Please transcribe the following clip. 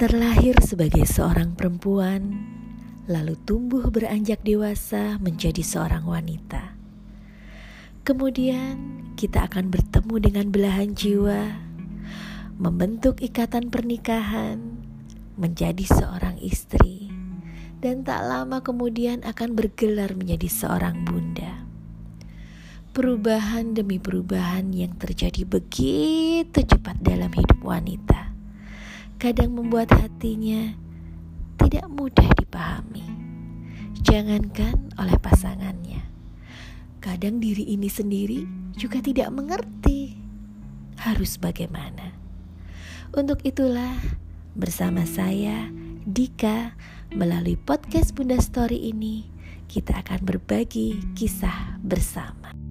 Terlahir sebagai seorang perempuan, lalu tumbuh beranjak dewasa menjadi seorang wanita. Kemudian kita akan bertemu dengan belahan jiwa, membentuk ikatan pernikahan, menjadi seorang istri, dan tak lama kemudian akan bergelar menjadi seorang bunda. Perubahan demi perubahan yang terjadi begitu cepat dalam hidup wanita, kadang membuat hatinya tidak mudah dipahami. Jangankan oleh pasangannya, kadang diri ini sendiri juga tidak mengerti harus bagaimana. Untuk itulah bersama saya, Dika, melalui podcast Bunda Story ini, kita akan berbagi kisah bersama.